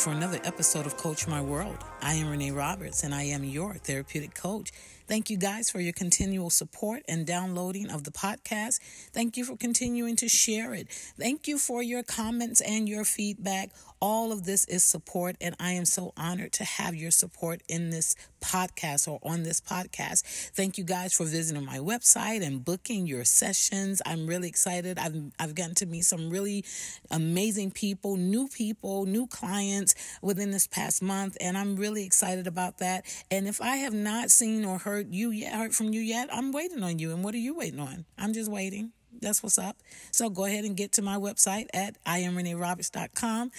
for another episode of Coach My World. I am Renee Roberts, and I am your therapeutic coach. Thank you guys for your continual support and downloading of the podcast. Thank you for continuing to share it. Thank you for your comments and your feedback. All of this is support, and I am so honored to have your support in this podcast or on this podcast. Thank you guys for visiting my website and booking your sessions. I'm really excited. I've gotten to meet some really amazing people, new clients within this past month, and I'm really excited about that. And if I have not seen or heard from you yet, I'm waiting on you. And what are you waiting on? I'm just waiting. That's what's up. So go ahead and get to my website at iamreneeroberts.com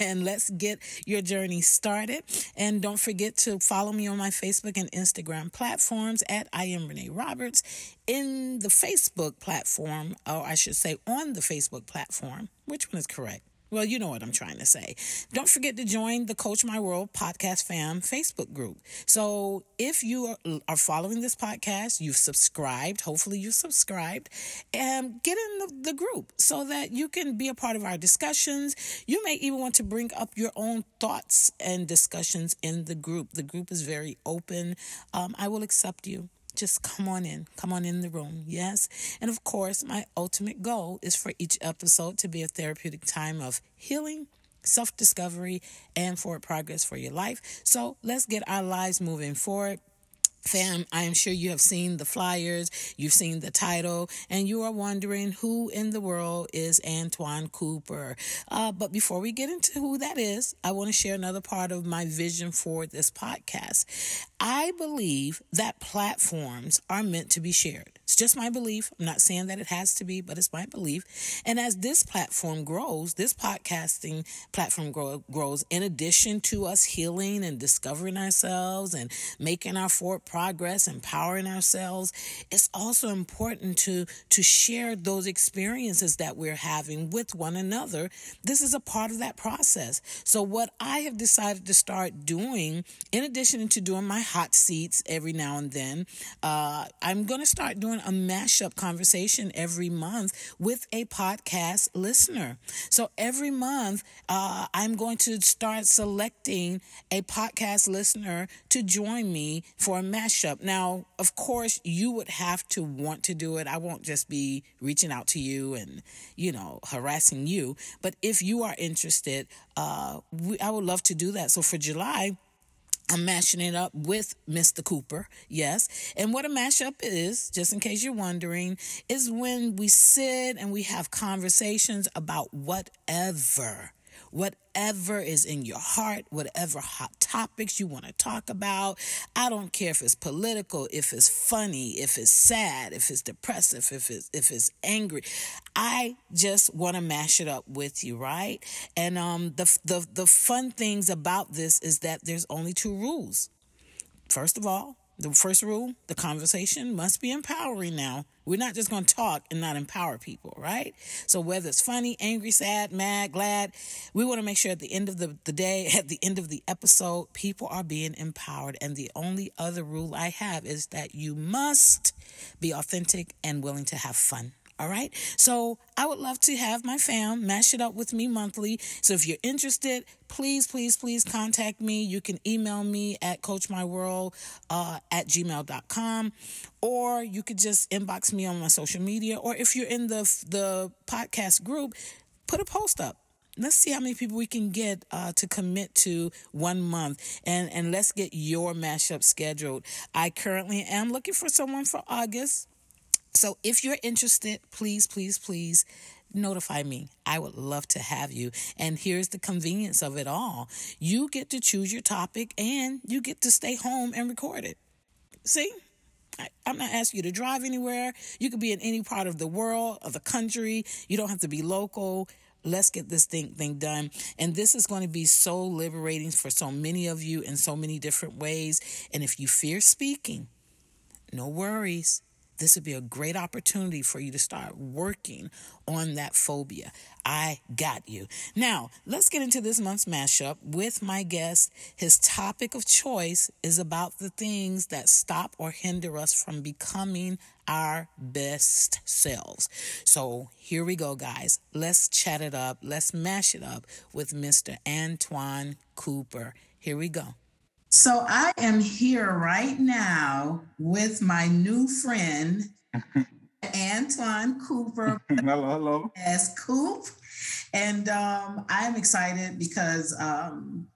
and let's get your journey started. And don't forget to follow me on my Facebook and Instagram platforms at I Am Renee Roberts. In the Facebook platform, or I should say on the Facebook platform, which one is correct? Well, you know what I'm trying to say. Don't forget to join the Coach My World Podcast Fam Facebook group. So if you are following this podcast, you've subscribed, hopefully you've subscribed, and get in the group so that you can be a part of our discussions. You may even want to bring up your own thoughts and discussions in the group. The group is very open. I will accept you. Just come on in the room. Yes. And of course, my ultimate goal is for each episode to be a therapeutic time of healing, self-discovery, and forward progress for your life. So let's get our lives moving forward. Fam, I am sure you have seen the flyers, you've seen the title, and you are wondering who in the world is Antoine Cooper. But before we get into who that is, I want to share another part of my vision for this podcast. I believe that platforms are meant to be shared. It's just my belief. I'm not saying that it has to be, but it's my belief. And as this platform grows, this podcasting platform grows, in addition to us healing and discovering ourselves and making our forward progress, empowering ourselves, it's also important to share those experiences that we're having with one another. This is a part of that process. So what I have decided to start doing, in addition to doing my hot seats every now and then, I'm going to start doing a mashup conversation every month with a podcast listener. So every month, I'm going to start selecting a podcast listener to join me for a mashup. Now, of course, you would have to want to do it. I won't just be reaching out to you and, harassing you. But if you are interested, I would love to do that. So for July, I'm mashing it up with Mr. Cooper, yes. And what a mashup is, just in case you're wondering, is when we sit and we have conversations about whatever is in your heart, whatever hot topics you want to talk about. I don't care if it's political, if it's funny, if it's sad, if it's depressive, if it's angry. I just want to mash it up with you, right? And the fun things about this is that there's only two rules. First of all, the first rule, the conversation must be empowering now. We're not just going to talk and not empower people, right? So whether it's funny, angry, sad, mad, glad, we want to make sure at the end of the day, at the end of the episode, people are being empowered. And the only other rule I have is that you must be authentic and willing to have fun. All right. So I would love to have my fam mash it up with me monthly. So if you're interested, please contact me. You can email me at coachmyworld at gmail.com, or you could just inbox me on my social media. Or if you're in the podcast group, put a post up. Let's see how many people we can get to commit to 1 month, and let's get your mashup scheduled. I currently am looking for someone for August. So if you're interested, please notify me. I would love to have you. And here's the convenience of it all. You get to choose your topic and you get to stay home and record it. See? I'm not asking you to drive anywhere. You could be in any part of the world, of the country. You don't have to be local. Let's get this thing done. And this is going to be so liberating for so many of you in so many different ways. And if you fear speaking, no worries. This would be a great opportunity for you to start working on that phobia. I got you. Now, let's get into this month's mashup with my guest. His topic of choice is about the things that stop or hinder us from becoming our best selves. So here we go, guys. Let's chat it up. Let's mash it up with Mr. Antoine Cooper. Here we go. So I am here right now with my new friend, Antoine Cooper. Hello. As Coop. And I'm excited because I've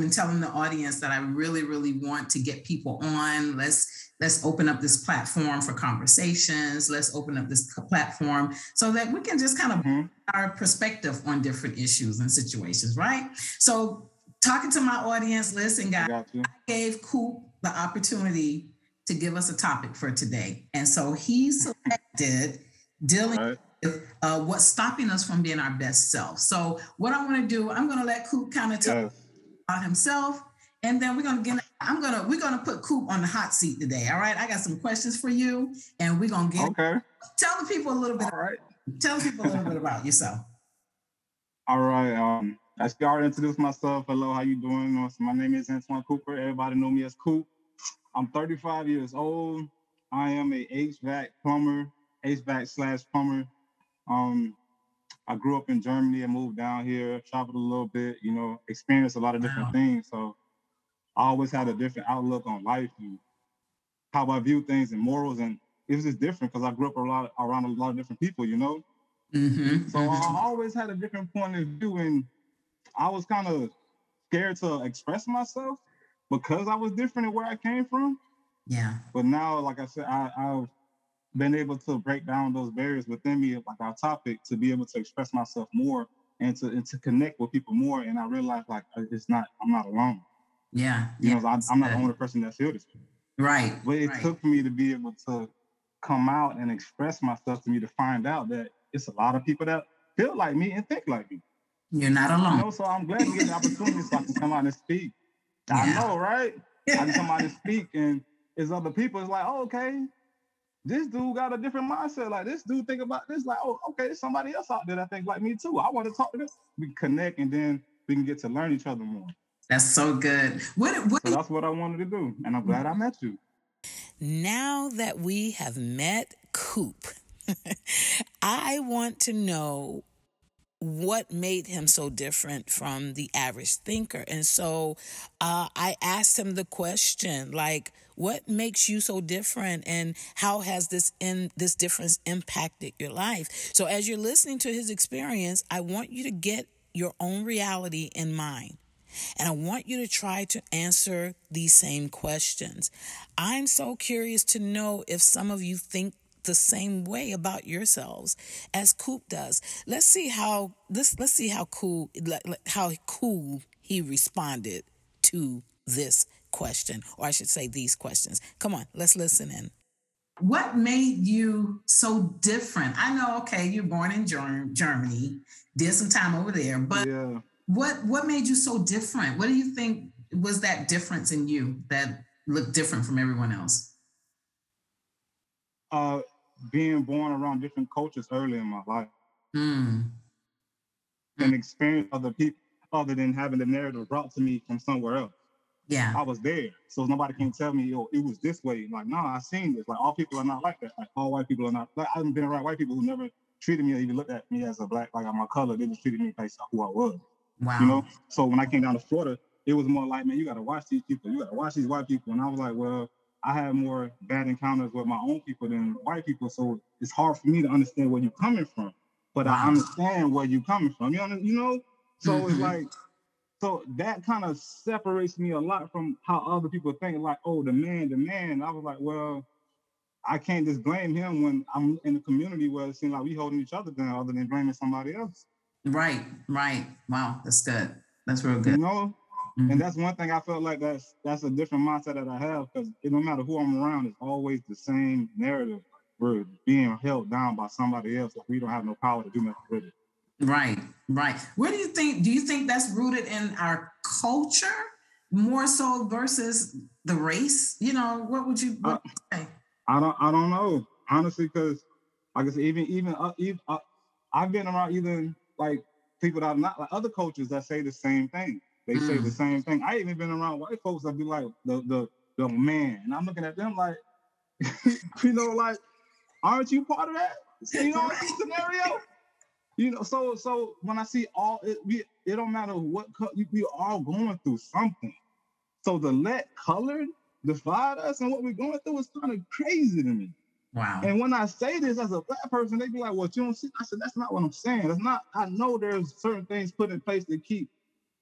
been telling the audience that I really, really want to get people on. Let's open up this platform for conversations. Let's open up this platform so that we can just kind of our perspective on different issues and situations, right? So talking to my audience, listen, guys, I gave Coop the opportunity to give us a topic for today. And so he selected dealing with what's stopping us from being our best self. So what I want to do, I'm going to let Coop kind of tell about himself. And then we're going to get, we're going to put Coop on the hot seat today. All right. I got some questions for you and we're going to get, tell the people a little bit. All right. Tell the people a little bit about yourself. All right. I should already introduce myself. Hello, how you doing? My name is Antoine Cooper. Everybody know me as Coop. I'm 35 years old. I am a HVAC/plumber. I grew up in Germany and moved down here, traveled a little bit, you know, experienced a lot of different things. So I always had a different outlook on life and how I view things and morals. And it was just different because I grew up around a lot of different people, you know? So I always had a different point of view, and I was kind of scared to express myself because I was different in where I came from. Yeah. But now, like I said, I've been able to break down those barriers within me, like our topic, to be able to express myself more and to connect with people more. And I realized, like, I'm not alone. Yeah. I'm not the only person that feels this. Right. But it took me to be able to come out and express myself to me to find out that it's a lot of people that feel like me and think like me. You're not alone. You know, so I'm glad to get the opportunity so I can come out and speak. Yeah. I know, right? I can come out and speak, and it's other people. It's like, oh, okay, this dude got a different mindset. Like, this dude think about this. Like, oh, okay, there's somebody else out there that thinks like me too. I want to talk to them. We can connect, and then we can get to learn each other more. That's so good. So that's what I wanted to do, and I'm glad I met you. Now that we have met Coop, I want to know what made him so different from the average thinker. And so I asked him the question, like, what makes you so different and how has this difference impacted your life? So as you're listening to his experience, I want you to get your own reality in mind. And I want you to try to answer these same questions. I'm so curious to know if some of you think the same way about yourselves as Coop does. Let's see how cool he responded to this question, or I should say these questions. Come on, let's listen in. What made you so different? I know, okay, you're born in Germany, did some time over there, but what made you so different? What do you think was that difference in you that looked different from everyone else? Being born around different cultures early in my life and experience other people other than having the narrative brought to me from somewhere else. Yeah. I was there. So nobody can tell me, yo, it was this way. Like, no, I seen this. Like, all people are not like that. Like, all white people are not. Like, I haven't been around white people who never treated me or even looked at me as a black, like, on my color. They just treated me based on who I was. Wow. You know? So when I came down to Florida, it was more like, man, you got to watch these people. You got to watch these white people. And I was like, well, I had more bad encounters with my own people than white people, so it's hard for me to understand where you're coming from. But I understand where you're coming from, you know? So it's like, so that kind of separates me a lot from how other people think, like, oh, the man. I was like, well, I can't just blame him when I'm in a community where it seems like we holding each other down other than blaming somebody else. Right. Wow, that's good. That's real good. You know? And that's one thing I felt like that's a different mindset that I have, because it don't matter who I'm around, it's always the same narrative. We're being held down by somebody else. Like, we don't have no power to do nothing with it. Right. Where do you think that's rooted in our culture more so versus the race? You know, what would you say? I don't know, honestly, because like I said, even I've been around even like people that are not like other coaches that say the same thing. They say the same thing. I even been around white folks that be like the man, and I'm looking at them like, you know, like, aren't you part of that? You know, scenario. You know, so when I see all, it don't matter what we all going through something. So to let color divide us and what we're going through is kind of crazy to me. Wow. And when I say this as a black person, they be like, "Well, you don't see." I said, "That's not what I'm saying. That's not. I know there's certain things put in place to keep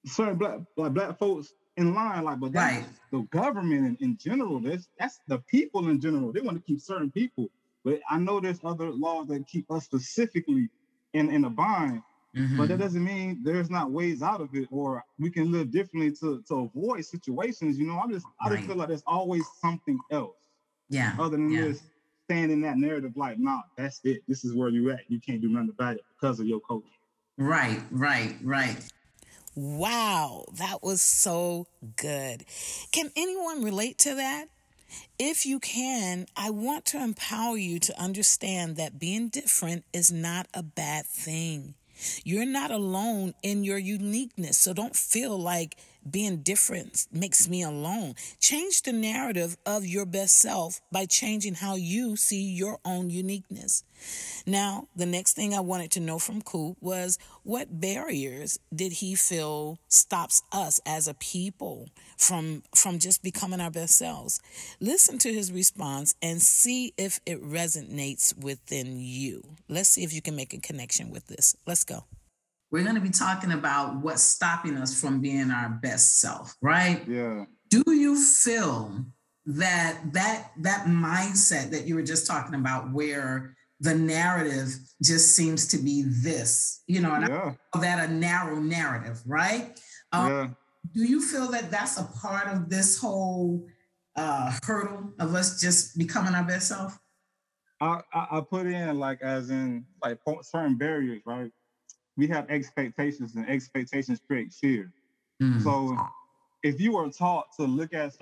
certain black folks in line, like, but that's right. The government in general. That's the people in general. They want to keep certain people, but I know there's other laws that keep us specifically in a bind. Mm-hmm. But that doesn't mean there's not ways out of it, or we can live differently to avoid situations. You know, I just feel like there's always something else. Yeah. Other than this. Stand in that narrative like, nah, that's it. This is where you're at. You can't do nothing about it because of your coach. Right. Wow, that was so good. Can anyone relate to that? If you can, I want to empower you to understand that being different is not a bad thing. You're not alone in your uniqueness, so don't feel like being different makes me alone. Change the narrative of your best self by changing how you see your own uniqueness. Now, the next thing I wanted to know from Coop was, what barriers did he feel stops us as a people from just becoming our best selves? Listen to his response and see if it resonates within you. Let's see if you can make a connection with this. Let's go. We're going to be talking about what's stopping us from being our best self, right? Yeah. Do you feel that mindset that you were just talking about, where the narrative just seems to be this, you know, and I call that a narrow narrative, right? Do you feel that that's a part of this whole hurdle of us just becoming our best self? I put in like, as in like certain barriers, right? We have expectations, and expectations create fear. Mm. So if you are taught to look at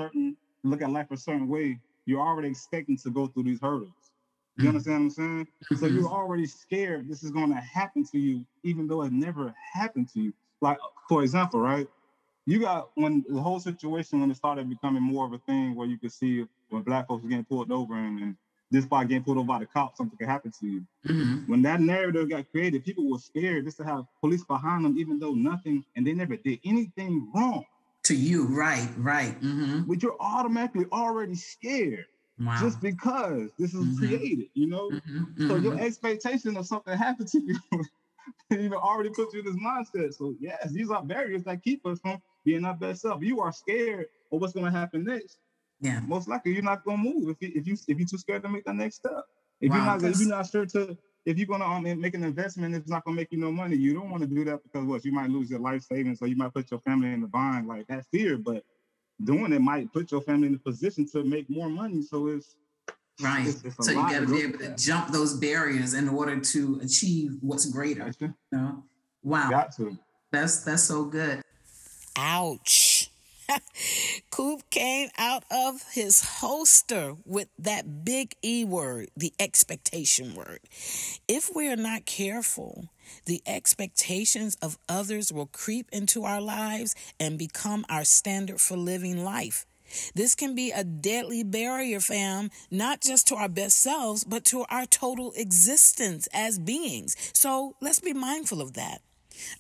life a certain way, you're already expecting to go through these hurdles. You understand what I'm saying? Mm-hmm. So you're already scared this is going to happen to you, even though it never happened to you. Like, for example, right? You got, when the whole situation, when it started becoming more of a thing where you could see when black folks were getting pulled over and this by getting pulled over by the cops, something could happen to you. Mm-hmm. When that narrative got created, people were scared just to have police behind them, even though nothing, and they never did anything wrong. To you, right. Mm-hmm. But you're automatically already scared. Wow. Just because this is created, you know? Mm-hmm. So your expectation of something happened to you, you know, already puts you in this mindset. So yes, these are barriers that keep us from being our best self. You are scared of what's going to happen next. Yeah. Most likely you're not going to move if you're too scared to make that next step. If you're going to make an investment, it's not going to make you no money. You don't want to do that because you might lose your life savings, or you might put your family in the bind, like that fear, but doing it might put your family in a position to make more money. So it's so you got to be able to jump those barriers in order to achieve what's greater. You know? Wow. Got to. That's so good. Ouch. Coop came out of his holster with that big E word, the expectation word. If we are not careful, the expectations of others will creep into our lives and become our standard for living life. This can be a deadly barrier, fam, not just to our best selves, but to our total existence as beings. So let's be mindful of that.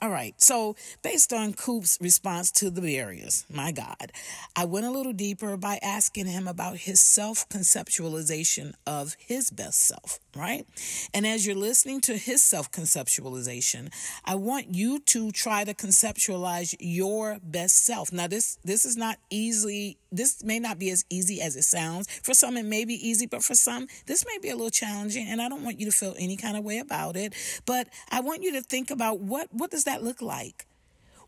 All right, so based on Coop's response to the barriers, my God, I went a little deeper by asking him about his self-conceptualization of his best self, right? And as you're listening to his self-conceptualization, I want you to try to conceptualize your best self. Now, this is not easy. This may not be as easy as it sounds. For some, it may be easy, but for some, this may be a little challenging, and I don't want you to feel any kind of way about it. But I want you to think about what does that look like?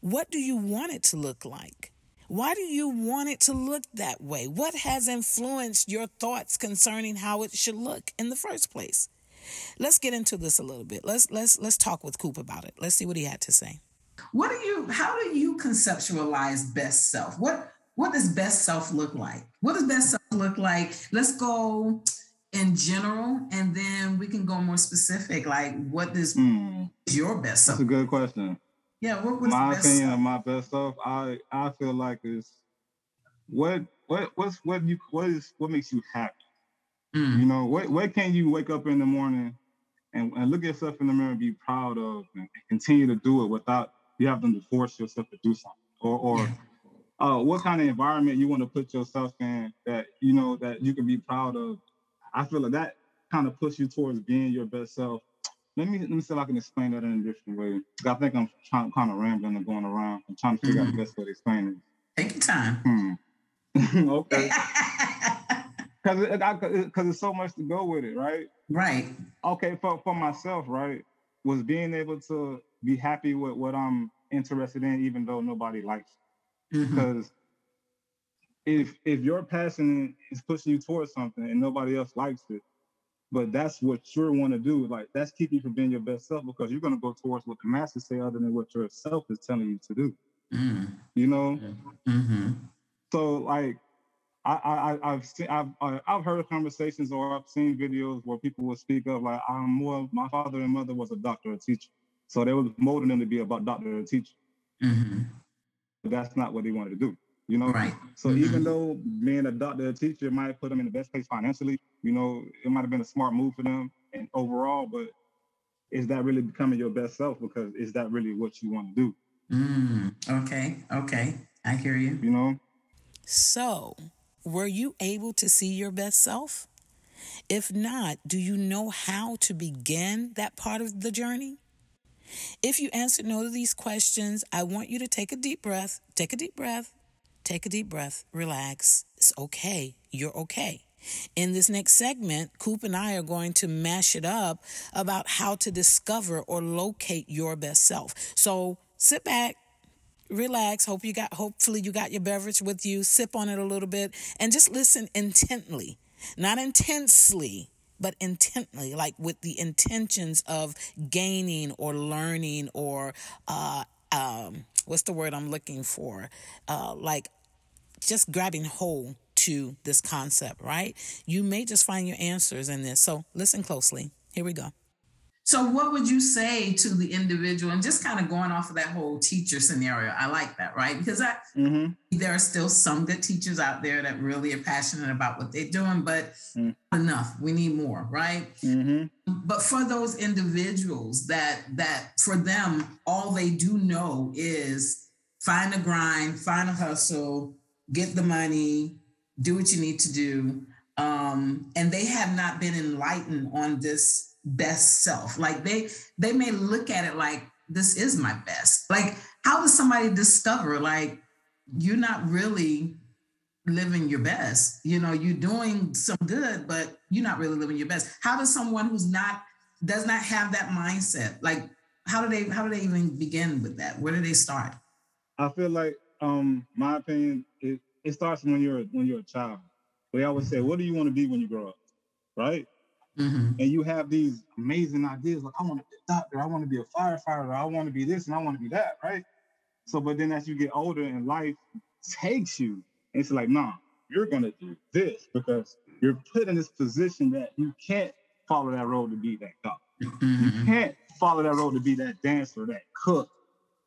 What do you want it to look like? Why do you want it to look that way? What has influenced your thoughts concerning how it should look in the first place? Let's get into this a little bit. Let's talk with Coop about it. Let's see what he had to say. How do you conceptualize best self? What does best self look like? Let's go in general, and then we can go more specific, like what is your best self? That's a good question. Yeah, what was my opinion of my best self? I feel like it's what makes you happy. Mm. You know, what can you wake up in the morning and look at yourself in the mirror and be proud of, and continue to do it without you having to force yourself to do something, or what kind of environment you want to put yourself in that you know that you can be proud of. I feel like that kind of pushes you towards being your best self. Let me see if I can explain that in a different way. I think I'm kind of rambling and going around. I'm trying to figure out the best way to explain it. Take your time. Okay. Because it's so much to go with it, right? Right. Okay, for myself, right, was being able to be happy with what I'm interested in, even though nobody likes it. Mm-hmm. Because if your passion is pushing you towards something and nobody else likes it, but that's what you want to do, like that's keeping you from being your best self, because you're going to go towards what the masses say other than what yourself is telling you to do. Mm-hmm. You know? Mm-hmm. So like I've heard conversations, or I've seen videos where people will speak of like, my father and mother was a doctor or teacher, so they were molding them to be about doctor or teacher. Mm-hmm. But that's not what they wanted to do. You know, right. So mm-hmm. even though being a doctor, a teacher might put them in the best place financially, you know, it might have been a smart move for them and overall, but is that really becoming your best self? Because is that really what you want to do? Okay. I hear you. You know? So were you able to see your best self? If not, do you know how to begin that part of the journey? If you answered no to these questions, I want you to take a deep breath. Take a deep breath, relax. It's okay. You're okay. In this next segment, Coop and I are going to mash it up about how to discover or locate your best self. So sit back, relax. Hopefully you got your beverage with you. Sip on it a little bit and just listen intently, not intensely, but intently, like with the intentions of gaining or learning or, what's the word I'm looking for? Like just grabbing hold to this concept, right? You may just find your answers in this. So listen closely. Here we go. So what would you say to the individual? And just kind of going off of that whole teacher scenario, I like that, right? Because there are still some good teachers out there that really are passionate about what they're doing, but not enough. We need more, right? Mm-hmm. But for those individuals that for them, all they do know is find a grind, find a hustle, get the money, do what you need to do. And they have not been enlightened on this best self. Like they may look at it like, this is my best. Like, how does somebody discover, like, you're not really living your best? You know, you're doing some good, but you're not really living your best. How does someone who's does not have that mindset, like, how do they even begin with that? Where do they start? I feel like, my opinion, it starts when you're a child. They always say, what do you want to be when you grow up? Right? Mm-hmm. And you have these amazing ideas, like, I want to be a doctor, I want to be a firefighter, I want to be this and I want to be that, right? So, but then as you get older and life takes you, it's like, nah, you're going to do this because you're put in this position that you can't follow that road to be that doctor. Mm-hmm. You can't follow that road to be that dancer, that cook,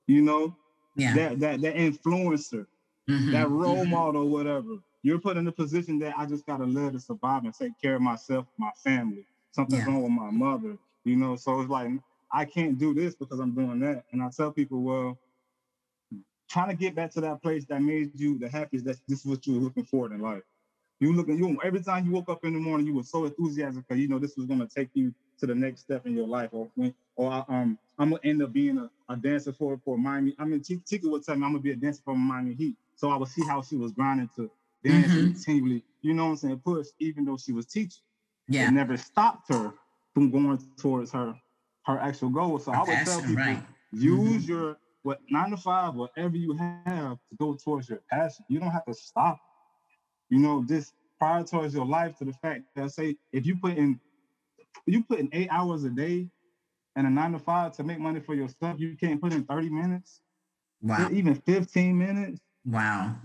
you know, that influencer, that role model, whatever. You're put in a position that I just got to live to survive and take care of myself, my family. Something's wrong with my mother, you know? So it's like, I can't do this because I'm doing that. And I tell people, well, trying to get back to that place that made you the happiest, that this is what you were looking for in life. Every time you woke up in the morning, you were so enthusiastic because you know this was going to take you to the next step in your life. Or I'm going to end up being a dancer for Miami. I mean, Tika would tell me I'm going to be a dancer for Miami Heat. So I would see how she was grinding to dance continually, you know what I'm saying, push, even though she was teaching. Yeah. It never stopped her from going towards her actual goal. So I would tell people, use your 9 to 5, whatever you have to go towards your passion. You don't have to stop. You know, just prioritize your life to the fact that, say, if you put in 8 hours a day and a 9 to 5 to make money for yourself, you can't put in 30 minutes, even 15 minutes. Wow.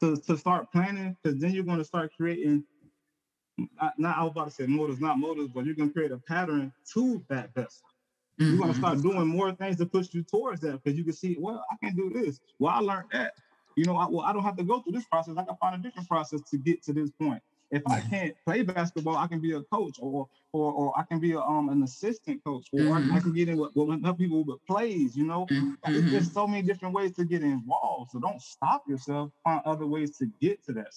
To start planning, because then you're going to start creating I was about to say motives, not motives, but you're going to create a pattern to that vessel. Mm-hmm. You're going to start doing more things to push you towards that, because you can see, well, I can do this. Well, I learned that. You know, I don't have to go through this process. I can find a different process to get to this point. If I can't play basketball, I can be a coach, or I can be an assistant coach, or mm-hmm. I can get in with other people with plays, you know? Mm-hmm. There's so many different ways to get involved. So don't stop yourself. Find other ways to get to that.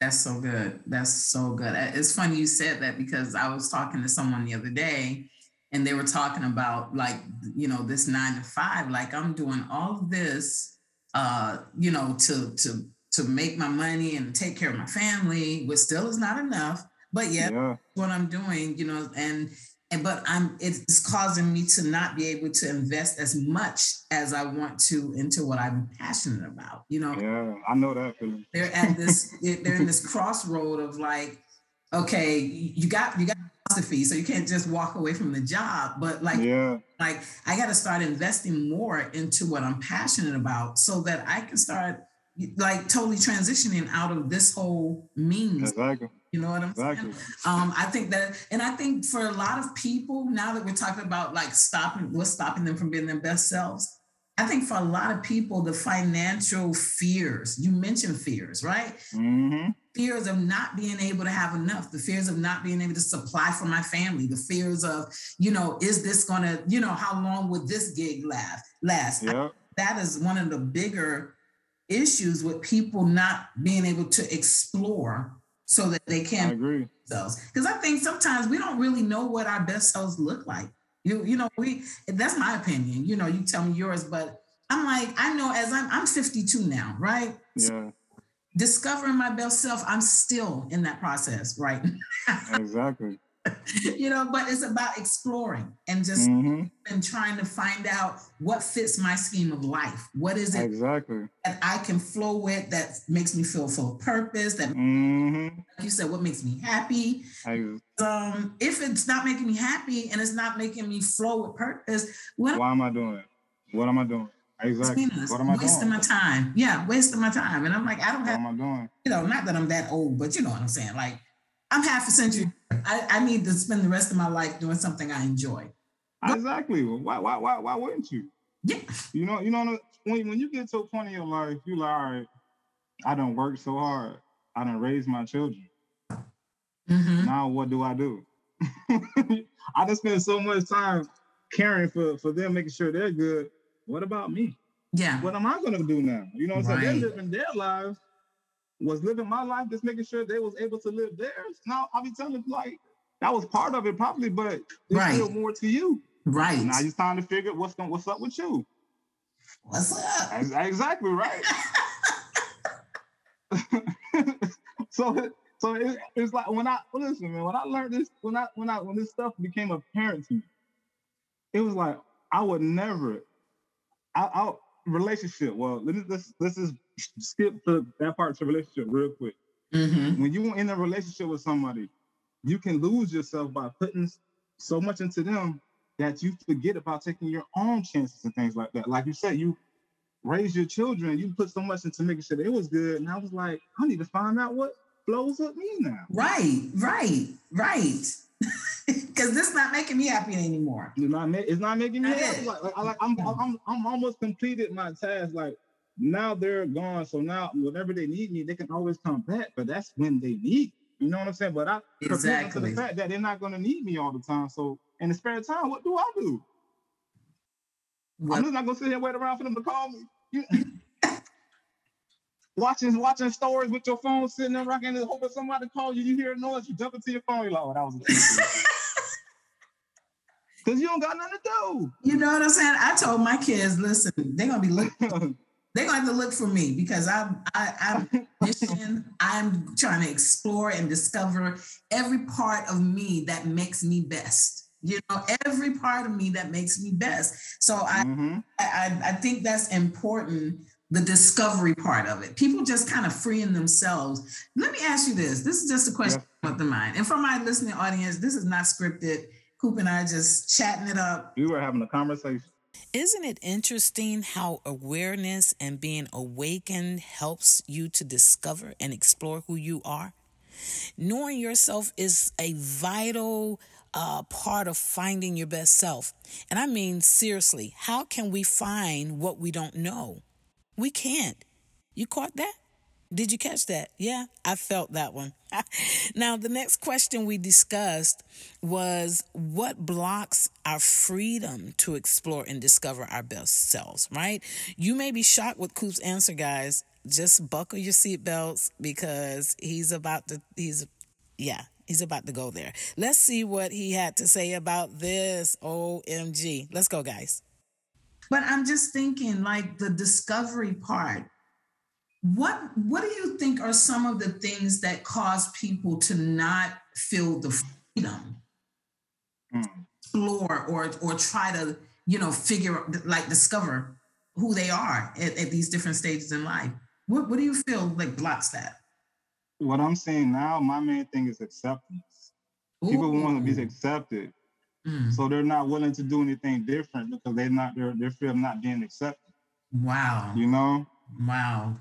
That's so good. That's so good. It's funny you said that, because I was talking to someone the other day, and they were talking about, like, you know, this 9 to 5, like, I'm doing all of this, you know, to make my money and take care of my family, which still is not enough, but yet what I'm doing, you know, but it's causing me to not be able to invest as much as I want to into what I'm passionate about, you know? Yeah, I know that feeling. They're in this crossroad of, like, okay, you got philosophy, so you can't just walk away from the job, but like I got to start investing more into what I'm passionate about, so that I can start, like, totally transitioning out of this whole means. Exactly. You know what I'm saying? I think that, and I think for a lot of people, now that we're talking about, like, what's stopping them from being their best selves, I think for a lot of people, the financial fears, you mentioned fears, right? Mm-hmm. Fears of not being able to have enough, the fears of not being able to supply for my family, the fears of, you know, is this going to, you know, how long would this gig last? Yep. That is one of the bigger issues with people not being able to explore so that they can agree themselves. Because I think sometimes we don't really know what our best selves look like. You know, that's my opinion. You know, you tell me yours, but I'm like, I know as I'm 52 now, right? Yeah. So discovering my best self, I'm still in that process, right? Exactly. You know, but it's about exploring and just and trying to find out what fits my scheme of life. What is it that I can flow with, that makes me feel full of purpose, that like you said, what makes me happy. If it's not making me happy and it's not making me flow with purpose, why am I doing it? What am I doing? Exactly. What am I doing? Wasting my time. Yeah, wasting my time. And I'm like, I don't have, what am I doing? You know, not that I'm that old, but you know what I'm saying? Like, I'm half a century. I need to spend the rest of my life doing something I enjoy. Exactly. Why wouldn't you? Yeah. You know, when you get to a point in your life, you're like, all right, I done worked so hard. I done raised my children. Mm-hmm. Now what do I do? I just spend so much time caring for them, making sure they're good. What about me? Yeah. What am I going to do now? You know what I'm saying? They're living their lives. Was living my life, just making sure they was able to live theirs. Now, I'll be telling you, like, that was part of it probably, but there's still more to you. Right. Now it's time to figure what's up with you. What's up? Exactly, right? So it's like, when this stuff became apparent to me, it was like, I would never, relationship. Well, let's just skip that part to relationship real quick. Mm-hmm. When you're in a relationship with somebody, you can lose yourself by putting so much into them that you forget about taking your own chances and things like that. Like you said, you raise your children, you put so much into making sure they was good. And I was like, I need to find out what blows with me now. Right. Because this not making me happy anymore. It's not making me happy. Like I'm almost completed my task. Like, now they're gone. So now whenever they need me, they can always come back. But that's when they need me. You know what I'm saying? But I prepare to the fact that they're not going to need me all the time. So in the spare time, what do I do? What? I'm just not going to sit here and wait around for them to call me. Watching stories with your phone, sitting there rocking and hoping somebody calls you. You hear a noise, you jump into your phone. You're like, oh, that was a because you don't got nothing to do. You know what I'm saying? I told my kids, listen, they're going to be looking. They're going to have to look for me, because I'm trying to explore and discover every part of me that makes me best. You know, every part of me that makes me best. So I think that's important, the discovery part of it. People just kind of freeing themselves. Let me ask you this. This is just a question about the mind. And for my listening audience, this is not scripted. Coop and I just chatting it up. We were having a conversation. Isn't it interesting how awareness and being awakened helps you to discover and explore who you are? Knowing yourself is a vital part of finding your best self. And I mean, seriously, how can we find what we don't know? We can't. You caught that? Did you catch that? Yeah, I felt that one. Now, the next question we discussed was what blocks our freedom to explore and discover our best selves, right? You may be shocked with Coop's answer, guys. Just buckle your seatbelts because he's about to go there. Let's see what he had to say about this. OMG. Let's go, guys. But I'm just thinking like the discovery part. What do you think are some of the things that cause people to not feel the freedom to explore or try to, figure like discover who they are at these different stages in life? What do you feel like blocks that? What I'm saying now, my main thing is acceptance. Ooh. People want to be accepted. Mm. So they're not willing to do anything different because they're fear of not being accepted. Wow. Wow.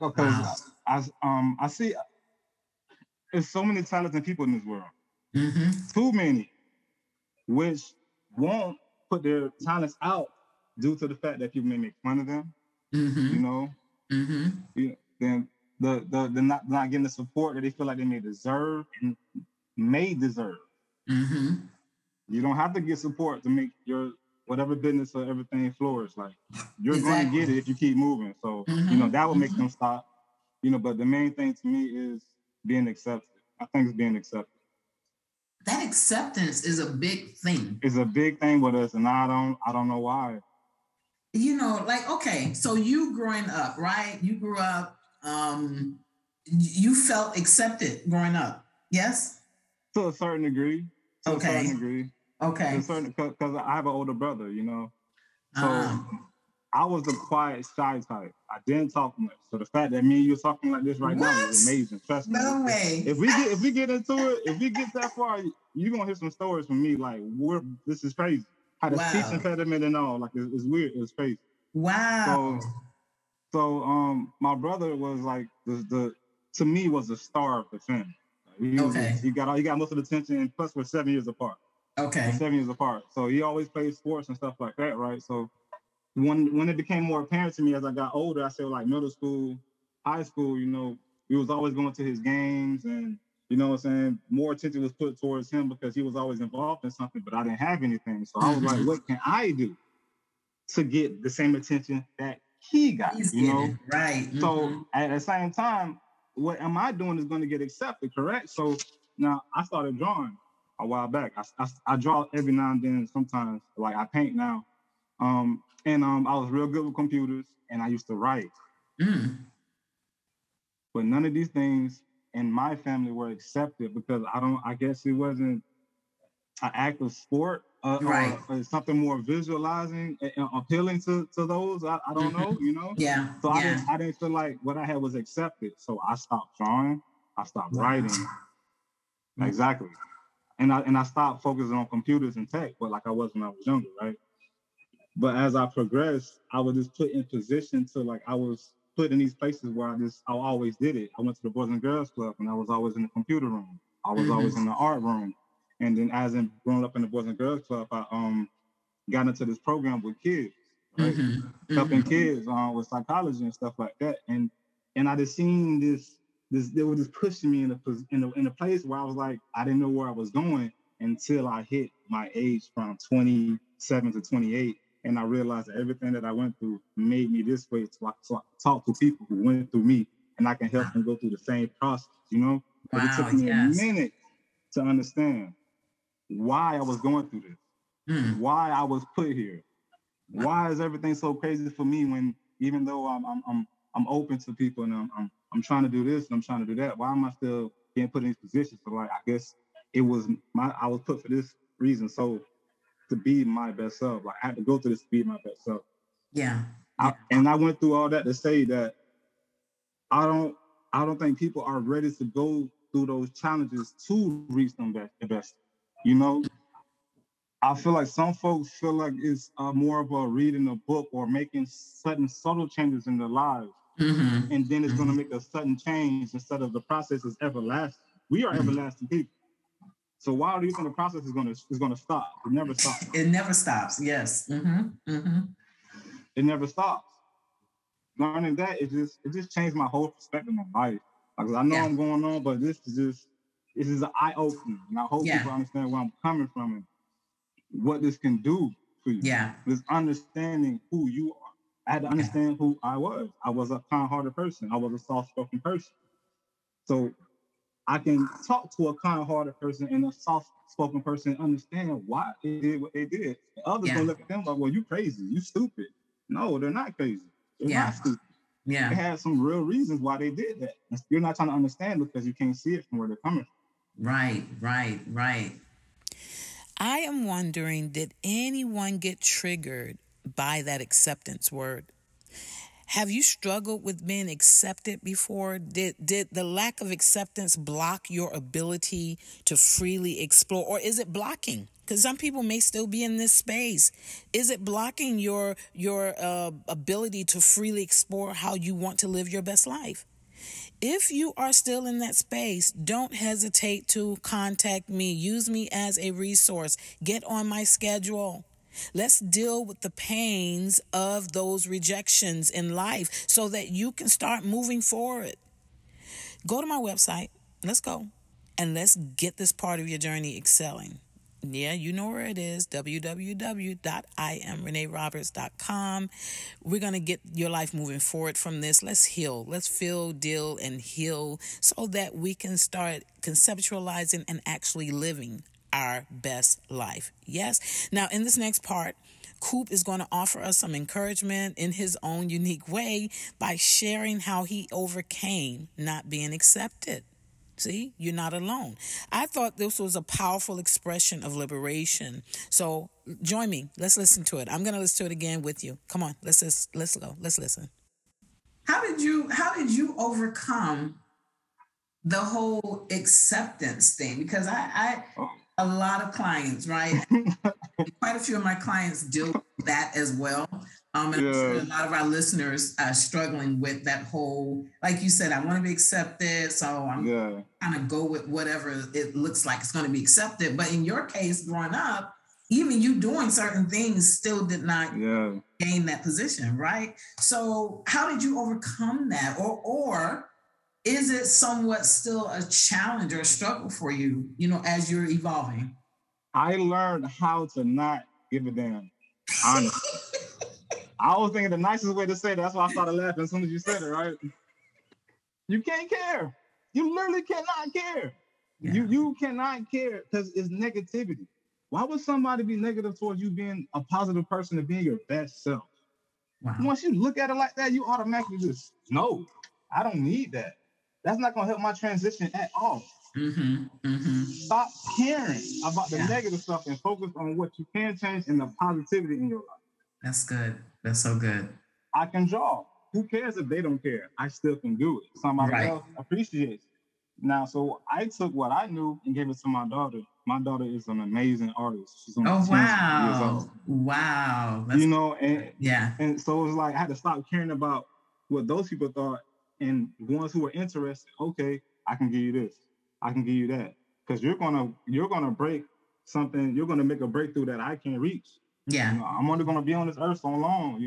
Because I see there's so many talented people in this world. Mm-hmm. Too many, which won't put their talents out due to the fact that people may make fun of them. Mm-hmm. Mm-hmm. Then they're not getting the support that they feel like they may deserve. Mm-hmm. You don't have to get support to make your whatever business or everything flourish. Like you're exactly. Going to get it if you keep moving. So, mm-hmm. That will make mm-hmm. them stop, but the main thing to me is being accepted. I think it's being accepted. That acceptance is a big thing. It's a big thing with us. And I don't know why, so you growing up, right? You grew up, you felt accepted growing up. Yes. To a certain degree. Okay. Because I have an older brother, So I was the quiet, shy type. I didn't talk much. So the fact that me and you are talking like this now is amazing. Trust me. No way. If we get that far, you're going to hear some stories from me. Like, this is crazy. How the speech impediment and all. Like, it's weird. It's crazy. Wow. So my brother was like, to me, was the star of the family. He got most of the attention, and plus we're 7 years apart. Okay. So he always played sports and stuff like that, right? So when it became more apparent to me as I got older, I said like middle school, high school, we was always going to his games and, more attention was put towards him because he was always involved in something, but I didn't have anything. So I was like, what can I do to get the same attention that he got, Right. Mm-hmm. So at the same time, what am I doing is going to get accepted, correct? So now I started drawing a while back. I draw every now and then sometimes, like I paint now. I was real good with computers and I used to write. Mm. But none of these things in my family were accepted because I guess it wasn't an active sport or something more visualizing and appealing to those. I don't know, Yeah. So yeah. I didn't feel like what I had was accepted. So I stopped drawing. I stopped writing. Mm. Exactly. And I stopped focusing on computers and tech, but like I was when I was younger, right? But as I progressed, I was just put in position to like, I was put in these places where I always did it. I went to the Boys and Girls Club and I was always in the computer room. I was mm-hmm. always in the art room. And then as in growing up in the Boys and Girls Club, I got into this program with kids, right? Mm-hmm. Helping mm-hmm. kids with psychology and stuff like that. And I just seen this, they were just pushing me in a place where I was like, I didn't know where I was going until I hit my age from 27 to 28. And I realized that everything that I went through made me this way. So I talk to people who went through me and I can help them go through the same process, But it took me a minute to understand why I was going through this, why I was put here. Wow. Why is everything so crazy for me when, even though I'm open to people and I'm trying to do this and I'm trying to do that. Why am I still being put in these positions? So like, I guess it was I was put for this reason. So to be my best self, like I had to go through this to be my best self. Yeah. I went through all that to say that I don't think people are ready to go through those challenges to reach them best. I feel like some folks feel like it's more of a reading a book or making sudden subtle changes in their lives. Mm-hmm. And then it's going to make a sudden change instead of the process is everlasting. We are everlasting people. So why do you think the process is going to stop? It never stops. It never stops. Yes. Mm-hmm. Mm-hmm. It never stops. Learning that, it just changed my whole perspective on life. Like, I know I'm going on, but this is an eye opener, and I hope people understand where I'm coming from and what this can do for you. Yeah. This understanding who you are. I had to understand who I was. I was a kind-hearted person. I was a soft-spoken person. So I can talk to a kind-hearted person and a soft-spoken person and understand why they did what they did. Others gonna look at them like, well, you crazy, you stupid. No, they're not crazy. They're not stupid. Yeah. They had some real reasons why they did that. You're not trying to understand because you can't see it from where they're coming from. Right. I am wondering, did anyone get triggered by that acceptance word? Have you struggled with being accepted before? Did the lack of acceptance block your ability to freely explore? Or is it blocking? Because some people may still be in this space. Is it blocking your ability to freely explore how you want to live your best life? If you are still in that space, don't hesitate to contact me. Use me as a resource. Get on my schedule. Let's deal with the pains of those rejections in life so that you can start moving forward. Go to my website. Let's go. And let's get this part of your journey excelling. Yeah, you know where it is, www.iamreneeroberts.com. We're going to get your life moving forward from this. Let's heal. Let's feel, deal, and heal so that we can start conceptualizing and actually living our best life. Yes. Now, in this next part, Coop is going to offer us some encouragement in his own unique way by sharing how he overcame not being accepted. See, you're not alone. I thought this was a powerful expression of liberation. So join me. Let's listen to it. I'm going to listen to it again with you. Come on, let's go. Let's listen. How did you overcome the whole acceptance thing? Because a lot of clients, right? Quite a few of my clients deal with that as well. And I'm sure a lot of our listeners are struggling with that whole, like you said, I want to be accepted. So I'm kind of go with whatever it looks like it's going to be accepted. But in your case, growing up, even you doing certain things still did not gain that position, right? So how did you overcome that? Or is it somewhat still a challenge or a struggle for you, as you're evolving? I learned how to not give a damn, honestly. I was thinking the nicest way to say that. That's why I started laughing as soon as you said it, right? You can't care. You literally cannot care. Yeah. You cannot care because it's negativity. Why would somebody be negative towards you being a positive person and being your best self? Wow. Once you look at it like that, you automatically just, no, I don't need that. That's not going to help my transition at all. Mm-hmm, mm-hmm. Stop caring about the negative stuff and focus on what you can change and the positivity in your life. That's good. That's so good. I can draw. Who cares if they don't care? I still can do it. Somebody else appreciates it. Now, so I took what I knew and gave it to my daughter. My daughter is an amazing artist. She's wow. Wow. That's and so it was like I had to stop caring about what those people thought and the ones who were interested. Okay, I can give you this. I can give you that. Because you're gonna break something. You're gonna make a breakthrough that I can't reach. Yeah, I'm only going to be on this earth so long,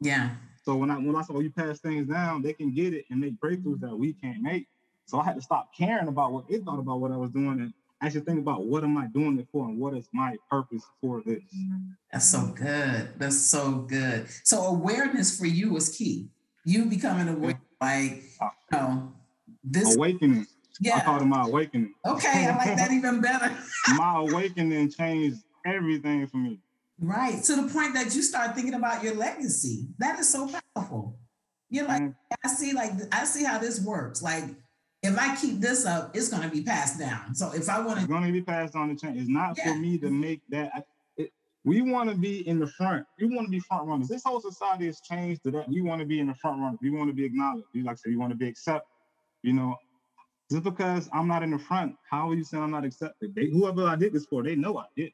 Yeah. So when I saw you pass things down, they can get it and make breakthroughs that we can't make. So I had to stop caring about what they thought about what I was doing and actually think about what am I doing it for and what is my purpose for this. That's so good. That's so good. So awareness for you was key. You becoming aware, this awakening. Yeah, I call it my awakening. Okay, I like that even better. My awakening changed everything for me. Right, to the point that you start thinking about your legacy. That is so powerful. You're like, I see how this works. Like, if I keep this up, it's going to be passed down. So if I want to... It's going to be passed on the chain. It's not for me to make that. We want to be in the front. We want to be front runners. This whole society has changed to that. We want to be in the front runners. We want to be acknowledged. Like I said, we want to be accepted. Just because I'm not in the front, how are you saying I'm not accepted? Whoever I did this for, they know I did it.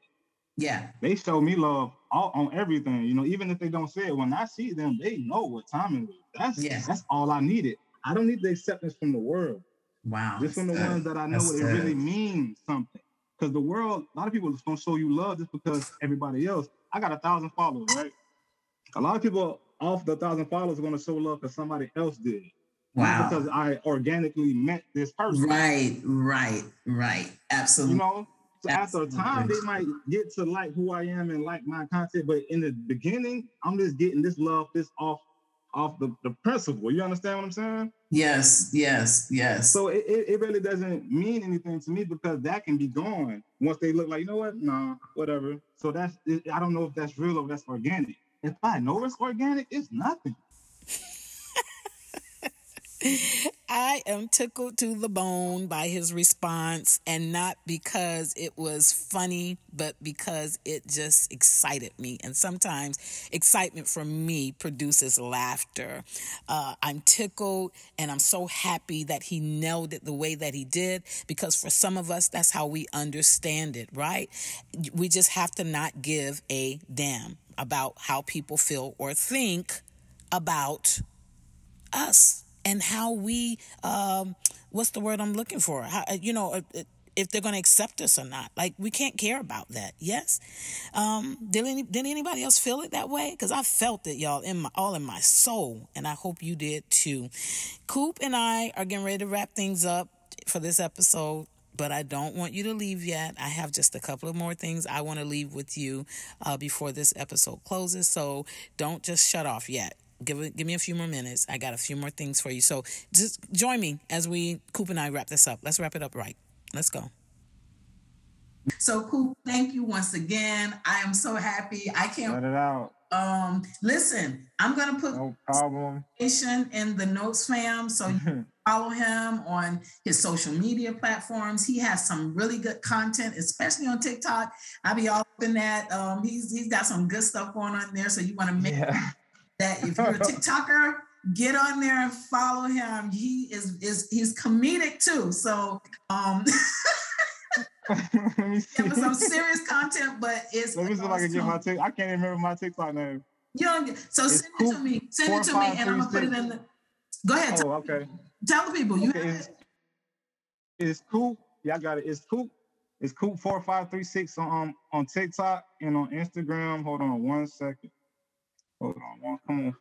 Yeah, they show me love on everything. Even if they don't say it, when I see them, they know what time it is. That's all I needed. I don't need the acceptance from the world. Wow. This one of the ones that I know it really means something. Because the world, a lot of people just don't show you love just because everybody else. I got 1,000 followers, right? A lot of people off the 1,000 followers are going to show love because somebody else did. Wow. Not because I organically met this person. Right. Absolutely. You know? So after a time, they might get to like who I am and like my content. But in the beginning, I'm just getting this love, this off the principle. You understand what I'm saying? Yes. So it really doesn't mean anything to me because that can be gone once they look like, you know what? Nah, whatever. So that's, I don't know if that's real or that's organic. If I know it's organic, it's nothing. I am tickled to the bone by his response, and not because it was funny, but because it just excited me. And sometimes excitement from me produces laughter. I'm tickled, and I'm so happy that he nailed it the way that he did, because for some of us, that's how we understand it, right? We just have to not give a damn about how people feel or think about us. And how we, what's the word I'm looking for? How, you know, if they're going to accept us or not. Like, we can't care about that. Yes. Did anybody else feel it that way? Because I felt it, y'all, all in my soul. And I hope you did too. Coop and I are getting ready to wrap things up for this episode. But I don't want you to leave yet. I have just a couple of more things I want to leave with you before this episode closes. So don't just shut off yet. Give me a few more minutes. I got a few more things for you. So just join me as Coop and I wrap this up. Let's wrap it up right. Let's go. So Coop, thank you once again. I am so happy. I can't let it out. Listen, I'm gonna put no problem in the notes, fam. So you can follow him on his social media platforms. He has some really good content, especially on TikTok. I be all up in that. He's got some good stuff going on there. So you want to make. Yeah. That if you're a TikToker, get on there and follow him. He's comedic too. So it was some serious content, but it's let me see if I can get my TikTok. I can't even remember my TikTok name. You don't get so it's send it to me. Send it to me and I'm gonna put it in the go ahead. Tell the people you okay, have it's Coop. Yeah, I got it. It's Coop. It's Coop 4536 on TikTok and on Instagram. Hold on one second. Hold on, come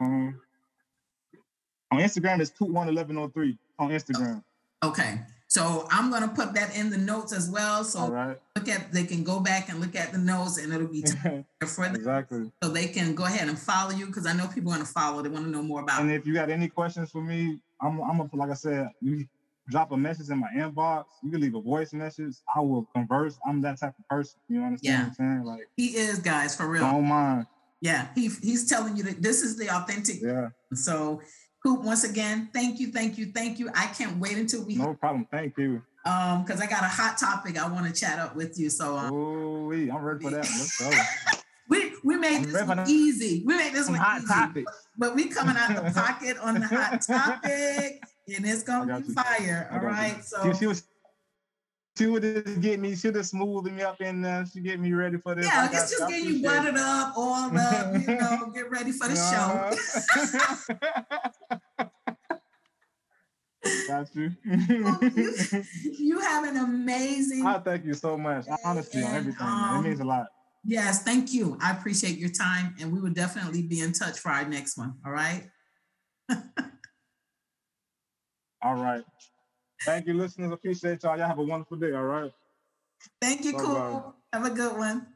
on. On Instagram, it's Coop11103 on Instagram. Okay, so I'm gonna put that in the notes as well. So they can go back and look at the notes, and it'll be for them. Exactly. So they can go ahead and follow you because I know people want to follow. They want to know more about. And if you got any questions for me, I'm like I said, you drop a message in my inbox. You can leave a voice message. I will converse. I'm that type of person. You understand what I'm saying? Like he is, guys, for real. Don't mind. Yeah, he's telling you that this is the authentic. Yeah. So, Coop, once again, thank you. I can't wait until we... No problem. Thank you. Because I got a hot topic I want to chat up with you. So, I'm ready for that. Let's go. we made this one easy. We made this one easy. Hot topic. But we coming out of the pocket on the hot topic, and it's going to be fire. All right? You. So... She would just get me, she'll just smooth me up and she get me ready for this. Yeah, it's just getting you buttered up, all up, you know, get ready for the show. Got you. You have an amazing... I thank you so much, honestly, on everything. It means a lot. Yes, thank you. I appreciate your time and we will definitely be in touch for our next one, all right? All right. Thank you, listeners. Appreciate y'all. Y'all have a wonderful day, all right? Thank you, Cool. Have a good one.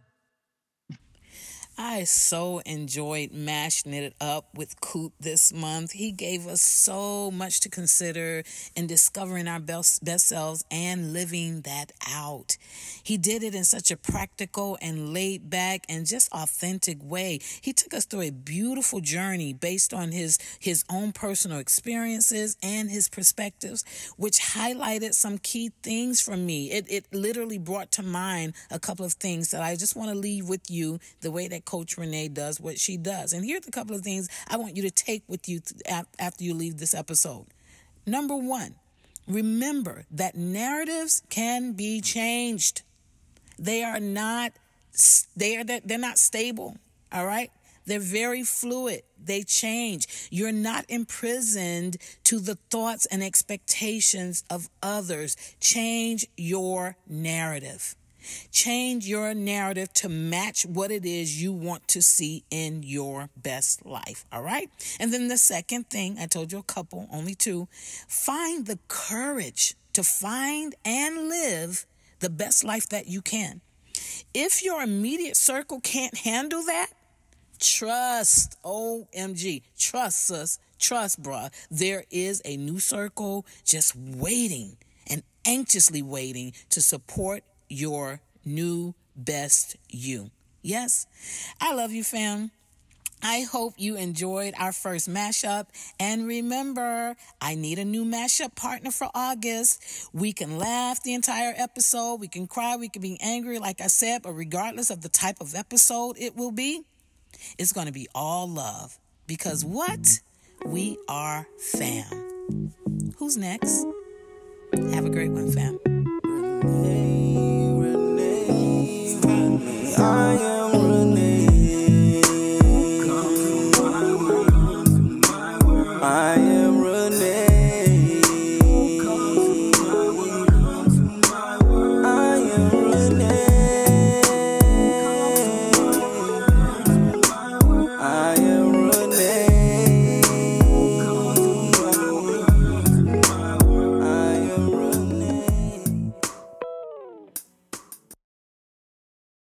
I so enjoyed mashing it up with Coop this month. He gave us so much to consider in discovering our best selves and living that out. He did it in such a practical and laid back and just authentic way. He took us through a beautiful journey based on his own personal experiences and his perspectives, which highlighted some key things for me. It literally brought to mind a couple of things that I just want to leave with you the way that Coach Renee does what she does. And here's a couple of things I want you to take with you after you leave this episode. Number one, remember that narratives can be changed. They're not stable, all right? They're very fluid. They change. You're not imprisoned to the thoughts and expectations of others. Change your narrative. Change your narrative to match what it is you want to see in your best life. All right. And then the second thing, I told you a couple, only two, find the courage to find and live the best life that you can. If your immediate circle can't handle that, trust, OMG, trust sis, trust bruh. There is a new circle just waiting and anxiously waiting to support your new best you. Yes, I love you, fam. I hope you enjoyed our first mashup. And remember, I need a new mashup partner for August. We can laugh the entire episode. We can cry. We can be angry, like I said. But regardless of the type of episode it will be, it's going to be all love. Because what? We are fam. Who's next? Have a great one, fam.